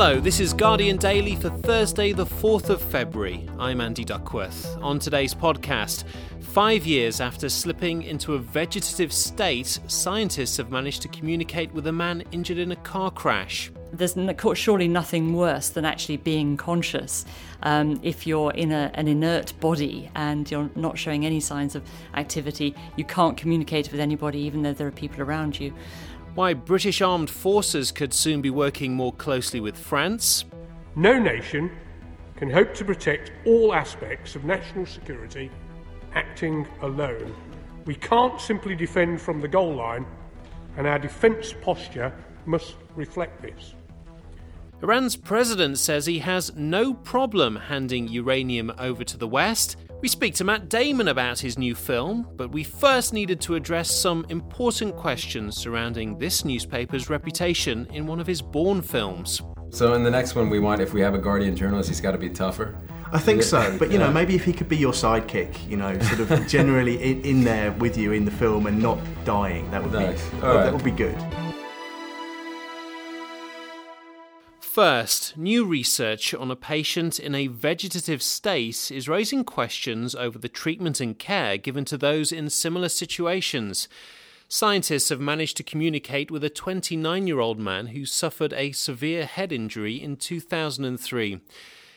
Hello, this is Guardian Daily for Thursday the 4th of February. I'm Andy Duckworth. On today's podcast, 5 years after slipping into a vegetative state, scientists have managed to communicate with a man injured in a car crash. There's surely nothing worse than actually being conscious if you're in an inert body and you're not showing any signs of activity. You can't communicate with anybody even though there are people around you. Why British armed forces could soon be working more closely with France. No nation can hope to protect all aspects of national security acting alone. We can't simply defend from the goal line, and our defence posture must reflect this. Iran's president says he has no problem handing uranium over to the West. We speak to Matt Damon about his new film, but we first needed to address some important questions surrounding this newspaper's reputation in one of his Bourne films. So in the next one we want, if we have a Guardian journalist, he's got to be tougher. I think so, but you know, maybe if he could be your sidekick, you know, sort of generally in there with you in the film and not dying, that would nice. That would be good. First, new research on a patient in a vegetative state is raising questions over the treatment and care given to those in similar situations. Scientists have managed to communicate with a 29-year-old man who suffered a severe head injury in 2003.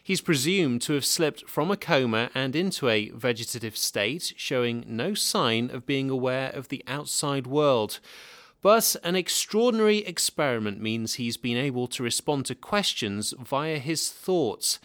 He's presumed to have slipped from a coma and into a vegetative state, showing no sign of being aware of the outside world. But an extraordinary experiment means he's been able to respond to questions via his thoughts.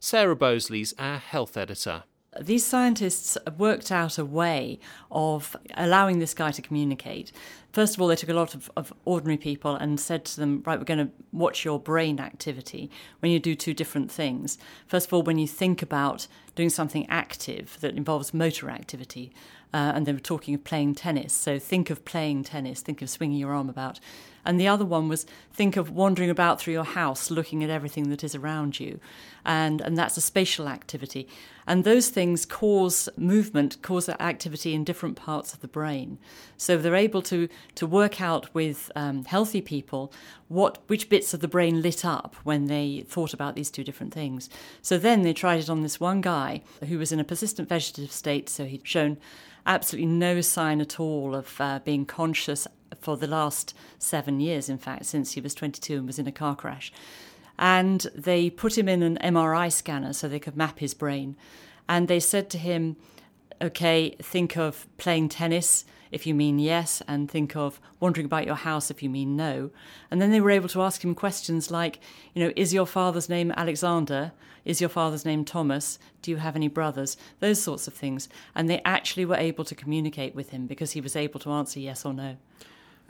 Sarah Bosley's our health editor. These scientists worked out a way of allowing this guy to communicate. First of all, they took a lot of ordinary people and said to them, right, we're going to watch your brain activity when you do two different things. First of all, when you think about doing something active that involves motor activity, and they were talking of playing tennis. So think of playing tennis, think of swinging your arm about. And the other one was think of wandering about through your house, looking at everything that is around you. And that's a spatial activity. And those things cause movement, cause activity in different parts of the brain. So they're able to work out with healthy people which bits of the brain lit up when they thought about these two different things. So then they tried it on this one guy who was in a persistent vegetative state, so he'd shown absolutely no sign at all of being conscious for the last 7 years, in fact, since he was 22 and was in a car crash. And they put him in an MRI scanner so they could map his brain. And they said to him, OK, think of playing tennis if you mean yes, and think of wandering about your house if you mean no. And then they were able to ask him questions like, you know, is your father's name Alexander? Is your father's name Thomas? Do you have any brothers? Those sorts of things. And they actually were able to communicate with him because he was able to answer yes or no.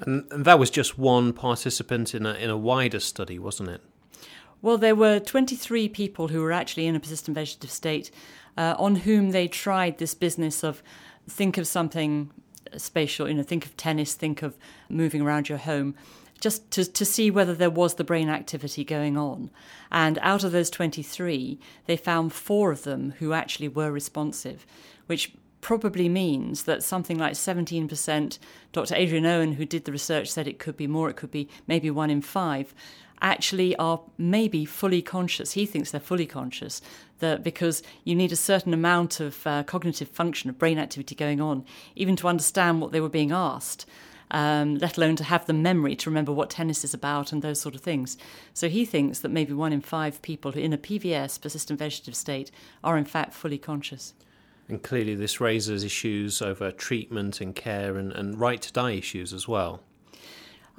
And that was just one participant in a wider study, wasn't it? Well, there were 23 people who were actually in a persistent vegetative state on whom they tried this business of think of something spatial, you know, think of tennis, think of moving around your home, just to see whether there was the brain activity going on. And out of those 23, they found 4 of them who actually were responsive, which probably means that something like 17%, Dr. Adrian Owen, who did the research, said it could be more, it could be maybe 1 in 5, actually are maybe fully conscious. He thinks they're fully conscious, that because you need a certain amount of cognitive function, of brain activity going on, even to understand what they were being asked, let alone to have the memory to remember what tennis is about and those sort of things. So he thinks that maybe 1 in 5 people in a PVS, persistent vegetative state, are in fact fully conscious. And clearly this raises issues over treatment and care and right-to-die issues as well.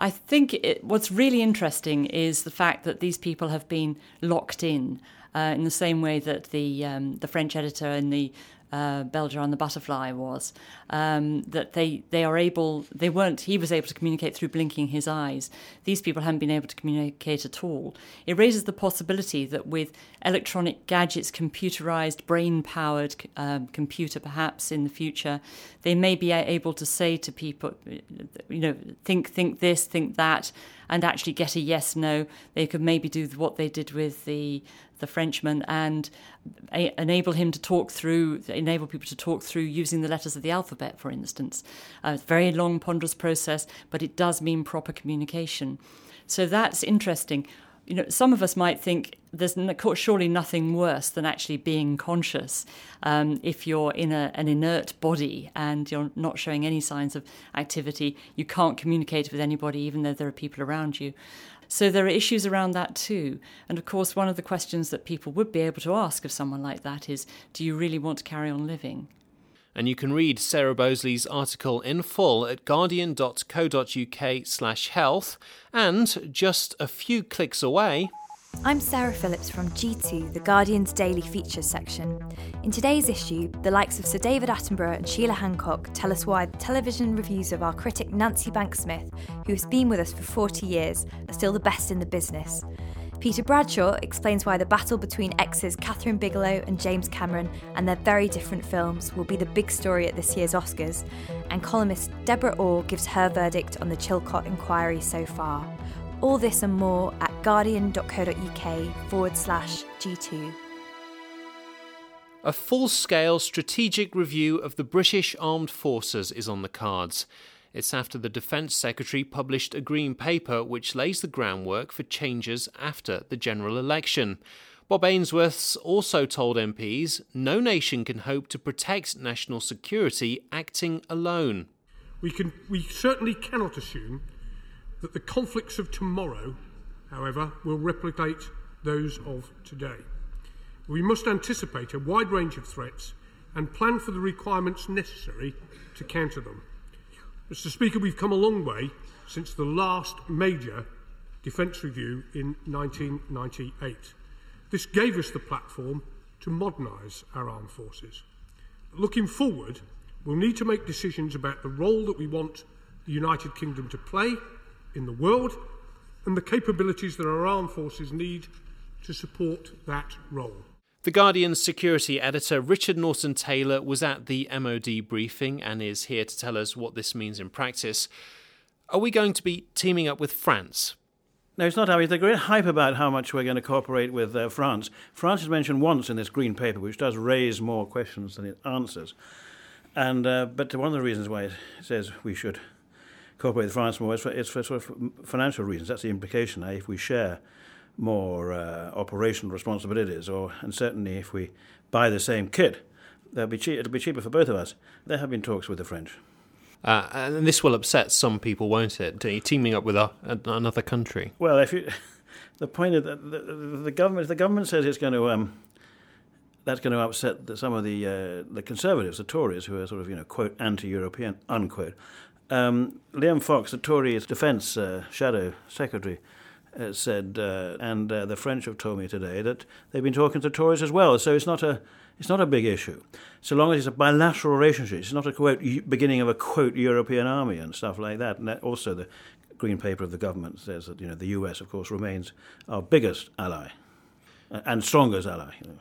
I think what's really interesting is the fact that these people have been locked in the same way that the French editor in the Belger and the Butterfly was, that he was able to communicate through blinking his eyes. These people haven't been able to communicate at all. It raises the possibility that with electronic gadgets, computerized, brain-powered computer perhaps in the future, they may be able to say to people, you know, think this, think that, and actually get a yes, no. They could maybe do what they did with the Frenchman and enable people to talk through using the letters of the alphabet, for instance. It's a very long, ponderous process, but it does mean proper communication. So that's interesting. you know, some of us might think there's surely nothing worse than actually being conscious if you're in an inert body and you're not showing any signs of activity. You can't communicate with anybody, even though there are people around you. So there are issues around that too. And of course, one of the questions that people would be able to ask of someone like that is, do you really want to carry on living? And you can read Sarah Bosley's article in full at guardian.co.uk/health. And just a few clicks away... I'm Sarah Phillips from G2, the Guardian's daily features section. In today's issue, the likes of Sir David Attenborough and Sheila Hancock tell us why the television reviews of our critic Nancy Banks-Smith, who has been with us for 40 years, are still the best in the business. Peter Bradshaw explains why the battle between exes Catherine Bigelow and James Cameron and their very different films will be the big story at this year's Oscars, and columnist Deborah Orr gives her verdict on the Chilcot Inquiry so far. All this and more at guardian.co.uk/G2. A full-scale strategic review of the British Armed Forces is on the cards. It's after the Defence Secretary published a green paper which lays the groundwork for changes after the general election. Bob Ainsworth's also told MPs no nation can hope to protect national security acting alone. We certainly cannot assume that the conflicts of tomorrow, however, will replicate those of today. We must anticipate a wide range of threats and plan for the requirements necessary to counter them. Mr. Speaker, we've come a long way since the last major defence review in 1998. This gave us the platform to modernise our armed forces. Looking forward, we'll need to make decisions about the role that we want the United Kingdom to play in the world and the capabilities that our armed forces need to support that role. The Guardian's security editor Richard Norton-Taylor was at the MOD briefing and is here to tell us what this means in practice. Are we going to be teaming up with France? No, it's not. There's a great hype about how much we're going to cooperate with France. France is mentioned once in this green paper, which does raise more questions than it answers. And but one of the reasons why it says we should cooperate with France more is for sort of financial reasons. That's the implication, if we share more operational responsibilities, and certainly if we buy the same kit, it'll be cheaper for both of us. There have been talks with the French. And this will upset some people, won't it? Teaming up with another country. Well, the point is that the government says it's going to that's going to upset some of the Conservatives, the Tories, who are sort of, you know, quote, anti-European, unquote. Liam Fox, the Tory defence shadow secretary, said, the French have told me today that they've been talking to Tories as well, so it's not a big issue. So long as it's a bilateral relationship, it's not a, quote, beginning of a, quote, European army and stuff like that. And that also the green paper of the government says that, you know, the US, of course, remains our biggest ally and strongest ally. You know.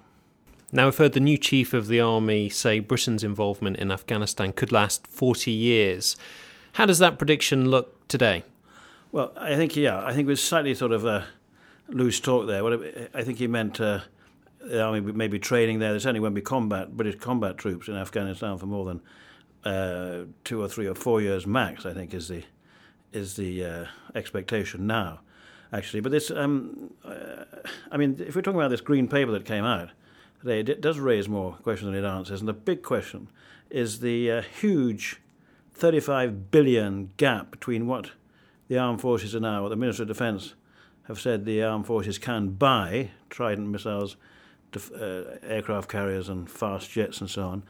Now, we've heard the new chief of the army say Britain's involvement in Afghanistan could last 40 years. How does that prediction look today? Well, I think it was slightly sort of a loose talk there. I think he meant the army may be training there. There certainly won't be British combat troops in Afghanistan for more than 2 or 3 or 4 years max, I think, is the expectation now, actually. But this, if we're talking about this green paper that came out today, it does raise more questions than it answers. And the big question is the huge $35 billion gap between what the armed forces are now, what the Minister of Defence have said the armed forces can buy, Trident missiles, aircraft carriers and fast jets and so on,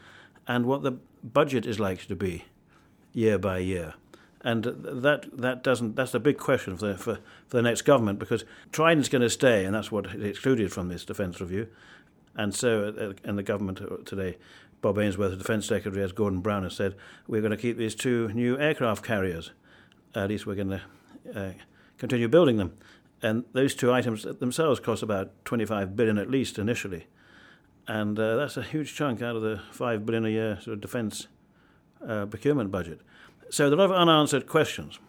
and what the budget is likely to be year by year. And that's the big question for the next government, because Trident's going to stay, and that's what it excluded from this defence review. And so, and the government today, Bob Ainsworth, the Defence Secretary, as Gordon Brown has said, we're going to keep these 2 new aircraft carriers. At least we're going to continue building them. And those 2 items themselves cost about $25 billion at least initially. And that's a huge chunk out of the $5 billion a year sort of defence procurement budget. So there are a lot of unanswered questions.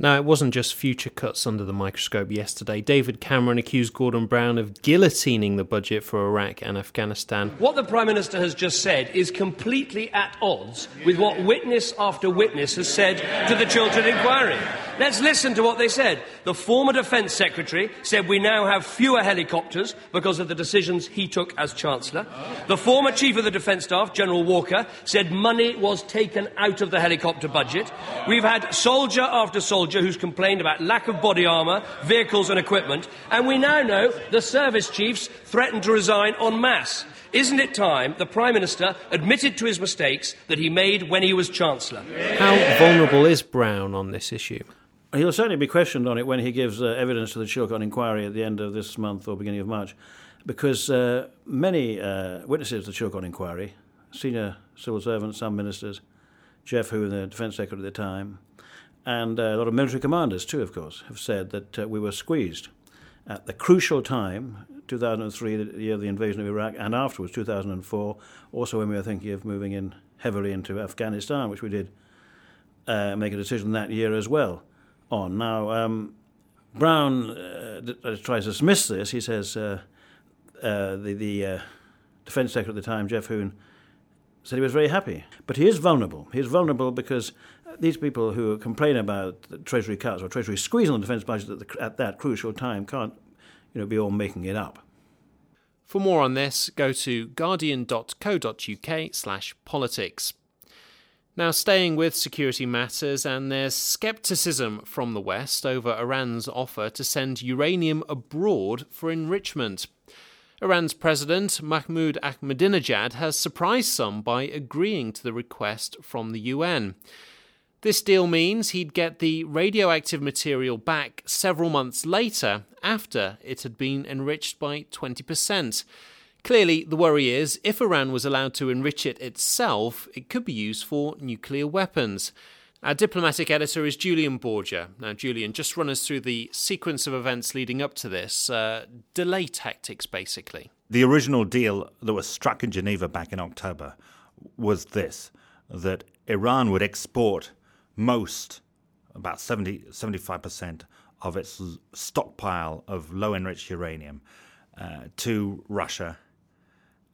Now, it wasn't just future cuts under the microscope yesterday. David Cameron accused Gordon Brown of guillotining the budget for Iraq and Afghanistan. What the Prime Minister has just said is completely at odds with what witness after witness has said to the Chilcot Inquiry. Let's listen to what they said. The former Defence Secretary said we now have fewer helicopters because of the decisions he took as Chancellor. The former Chief of the Defence Staff, General Walker, said money was taken out of the helicopter budget. We've had soldier after soldier who's complained about lack of body armour, vehicles and equipment, and we now know the service chiefs threatened to resign en masse. Isn't it time the Prime Minister admitted to his mistakes that he made when he was Chancellor? How vulnerable is Brown on this issue? He'll certainly be questioned on it when he gives evidence to the Chilcot Inquiry at the end of this month or beginning of March, because many witnesses to the Chilcot Inquiry, senior civil servants, some ministers, Jeff Hoon, the Defence Secretary at the time, and a lot of military commanders, too, of course, have said that we were squeezed at the crucial time, 2003, the year of the invasion of Iraq, and afterwards, 2004, also when we were thinking of moving in heavily into Afghanistan, which we did make a decision that year as well on. Now, Brown tries to dismiss this. He says the Defence Secretary at the time, Jeff Hoon, said he was very happy. But he is vulnerable. He is vulnerable because these people who complain about Treasury cuts or Treasury squeeze on the defence budget at that crucial time can't, be all making it up. For more on this, go to guardian.co.uk/politics. Now, staying with security matters, and there's scepticism from the West over Iran's offer to send uranium abroad for enrichment. Iran's president, Mahmoud Ahmadinejad, has surprised some by agreeing to the request from the UN. This deal means he'd get the radioactive material back several months later, after it had been enriched by 20%. Clearly, the worry is, if Iran was allowed to enrich it itself, it could be used for nuclear weapons. Our diplomatic editor is Julian Borger. Now, Julian, just run us through the sequence of events leading up to this. Delay tactics, basically. The original deal that was struck in Geneva back in October was this, that Iran would export about 75% of its stockpile of low-enriched uranium to Russia.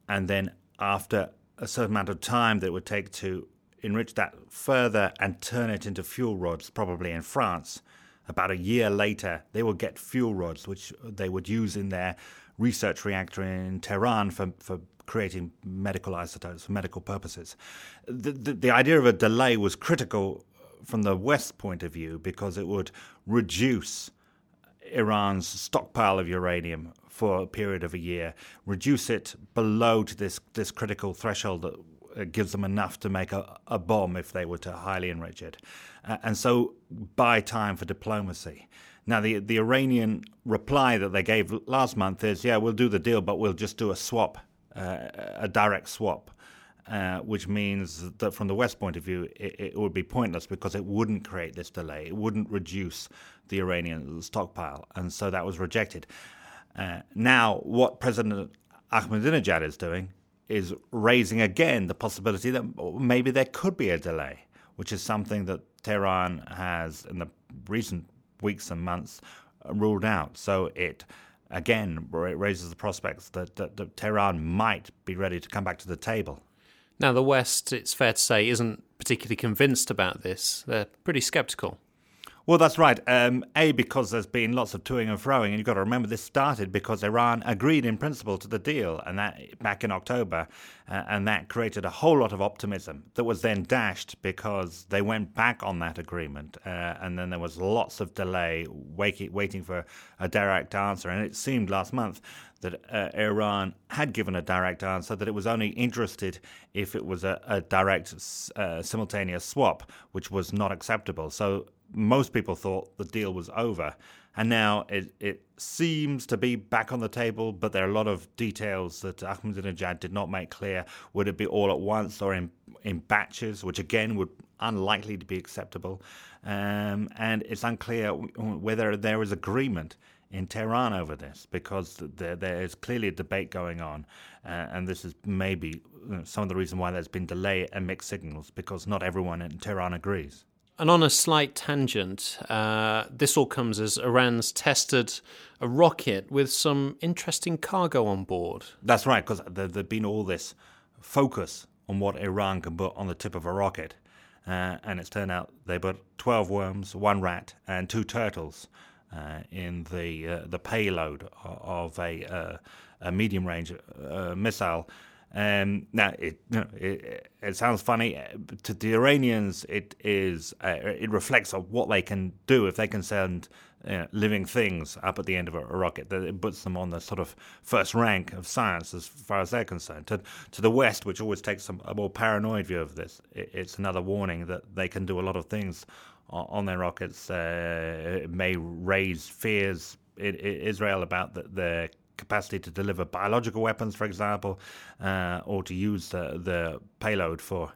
And then after a certain amount of time that it would take to enrich that further and turn it into fuel rods, probably in France, about a year later, they will get fuel rods, which they would use in their research reactor in Tehran for creating medical isotopes for medical purposes. The idea of a delay was critical from the West point of view, because it would reduce Iran's stockpile of uranium for a period of a year, reduce it below to this critical threshold that gives them enough to make a bomb if they were to highly enrich it. And so buy time for diplomacy. Now, the Iranian reply that they gave last month is, yeah, we'll do the deal, but we'll just do a swap, a direct swap. Which means that from the West point of view, it would be pointless because it wouldn't create this delay. It wouldn't reduce the Iranian stockpile. And so that was rejected. Now, what President Ahmadinejad is doing is raising again the possibility that maybe there could be a delay, which is something that Tehran has in the recent weeks and months ruled out. So it raises the prospects that Tehran might be ready to come back to the table. Now, the West, it's fair to say, isn't particularly convinced about this. They're pretty sceptical. Well, that's right. Because there's been lots of toing and froing, and you've got to remember this started because Iran agreed in principle to the deal, and that back in October, and that created a whole lot of optimism that was then dashed because they went back on that agreement, and then there was lots of delay waiting for a direct answer, and it seemed last month that Iran had given a direct answer, that it was only interested if it was a direct simultaneous swap, which was not acceptable. So most people thought the deal was over, and now it seems to be back on the table, but there are a lot of details that Ahmadinejad did not make clear. Would it be all at once or in batches, which again would unlikely to be acceptable, and it's unclear whether there is agreement in Tehran over this, because there is clearly a debate going on, and this is maybe some of the reason why there's been delay and mixed signals, because not everyone in Tehran agrees. And on a slight tangent, this all comes as Iran's tested a rocket with some interesting cargo on board. That's right, because there's been all this focus on what Iran can put on the tip of a rocket. And it's turned out they put 12 worms, one rat, and two turtles in the payload of a medium-range missile. Now, it sounds funny. To the Iranians, it reflects on what they can do if they can send living things up at the end of a rocket. It puts them on the sort of first rank of science as far as they're concerned. To the West, which always takes a more paranoid view of this, it's another warning that they can do a lot of things on their rockets. It may raise fears in Israel about their capacity to deliver biological weapons, for example, or to use the payload for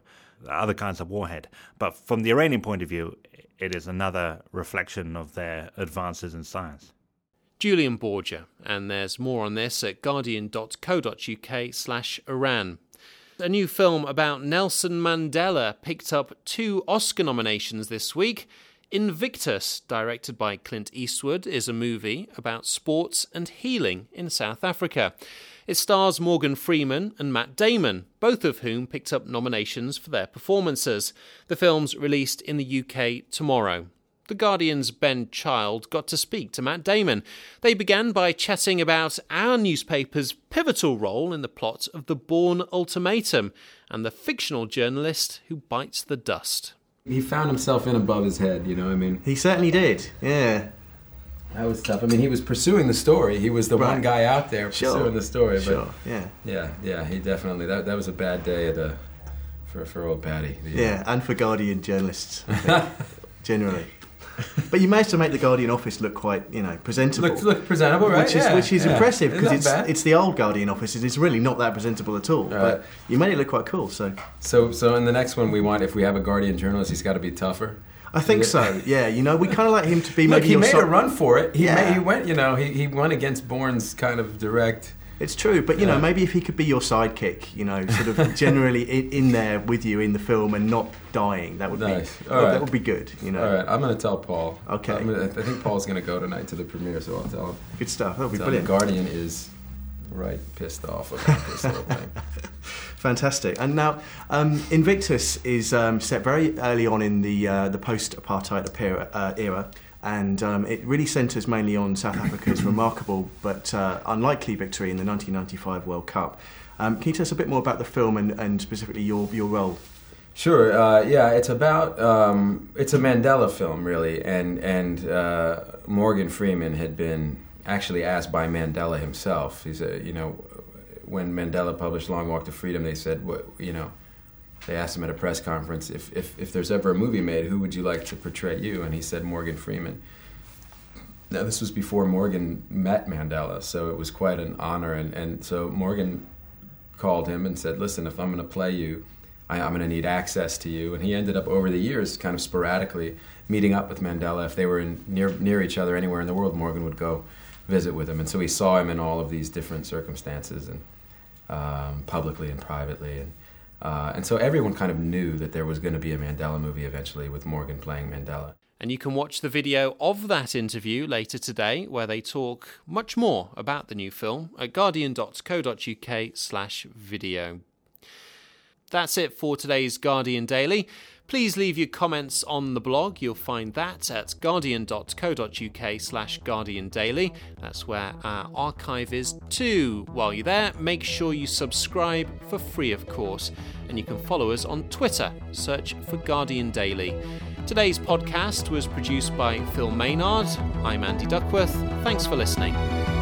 other kinds of warhead. But from the Iranian point of view, it is another reflection of their advances in science. Julian Borger, and there's more on this at guardian.co.uk/Iran. A new film about Nelson Mandela picked up 2 Oscar nominations this week. Invictus, directed by Clint Eastwood, is a movie about sports and healing in South Africa. It stars Morgan Freeman and Matt Damon, both of whom picked up nominations for their performances. The film's released in the UK tomorrow. The Guardian's Ben Child got to speak to Matt Damon. They began by chatting about our newspaper's pivotal role in the plot of The Bourne Ultimatum and the fictional journalist who bites the dust. He found himself in above his head, you know what I mean? He certainly did, yeah. That was tough. I mean, he was pursuing the story. He was the one guy out there pursuing the story. But yeah, he definitely... That was a bad day for old Paddy. Yeah, and for Guardian journalists, I think, generally. But you managed to make the Guardian office look quite, presentable. Look presentable, right? Which is impressive, because it's the old Guardian office, and it's really not that presentable at all. But you made it look quite cool. So in the next one we want, if we have a Guardian journalist, he's got to be tougher. I think so. Yeah, we kind of like him to be. Look, he made a run for it. He went. He won against Bourne's kind of direct. It's true, but maybe if he could be your sidekick, sort of generally in there with you in the film and not dying, that would be nice. That would be good. All right, I'm going to tell Paul. Okay, I think Paul's going to go tonight to the premiere, so I'll tell him. Good stuff. That'll be brilliant. The Guardian is pissed off about this whole thing. Fantastic. And now, Invictus is set very early on in the post-apartheid era. And it really centres mainly on South Africa's remarkable but unlikely victory in the 1995 World Cup. Can you tell us a bit more about the film and specifically your role? Sure. It's about it's a Mandela film, really, and Morgan Freeman had been actually asked by Mandela himself. He said, when Mandela published Long Walk to Freedom, they said, they asked him at a press conference, if there's ever a movie made, who would you like to portray you? And he said Morgan Freeman. Now, this was before Morgan met Mandela, so it was quite an honor. And so Morgan called him and said, listen, if I'm going to play you, I'm going to need access to you. And he ended up, over the years, kind of sporadically meeting up with Mandela. If they were near each other anywhere in the world, Morgan would go visit with him. And so he saw him in all of these different circumstances, and publicly and privately. And so everyone kind of knew that there was going to be a Mandela movie eventually, with Morgan playing Mandela. And you can watch the video of that interview later today, where they talk much more about the new film at guardian.co.uk/video. That's it for today's Guardian Daily. Please leave your comments on the blog. You'll find that at guardian.co.uk/Guardian Daily. That's where our archive is too. While you're there, make sure you subscribe for free, of course. And you can follow us on Twitter. Search for Guardian Daily. Today's podcast was produced by Phil Maynard. I'm Andy Duckworth. Thanks for listening.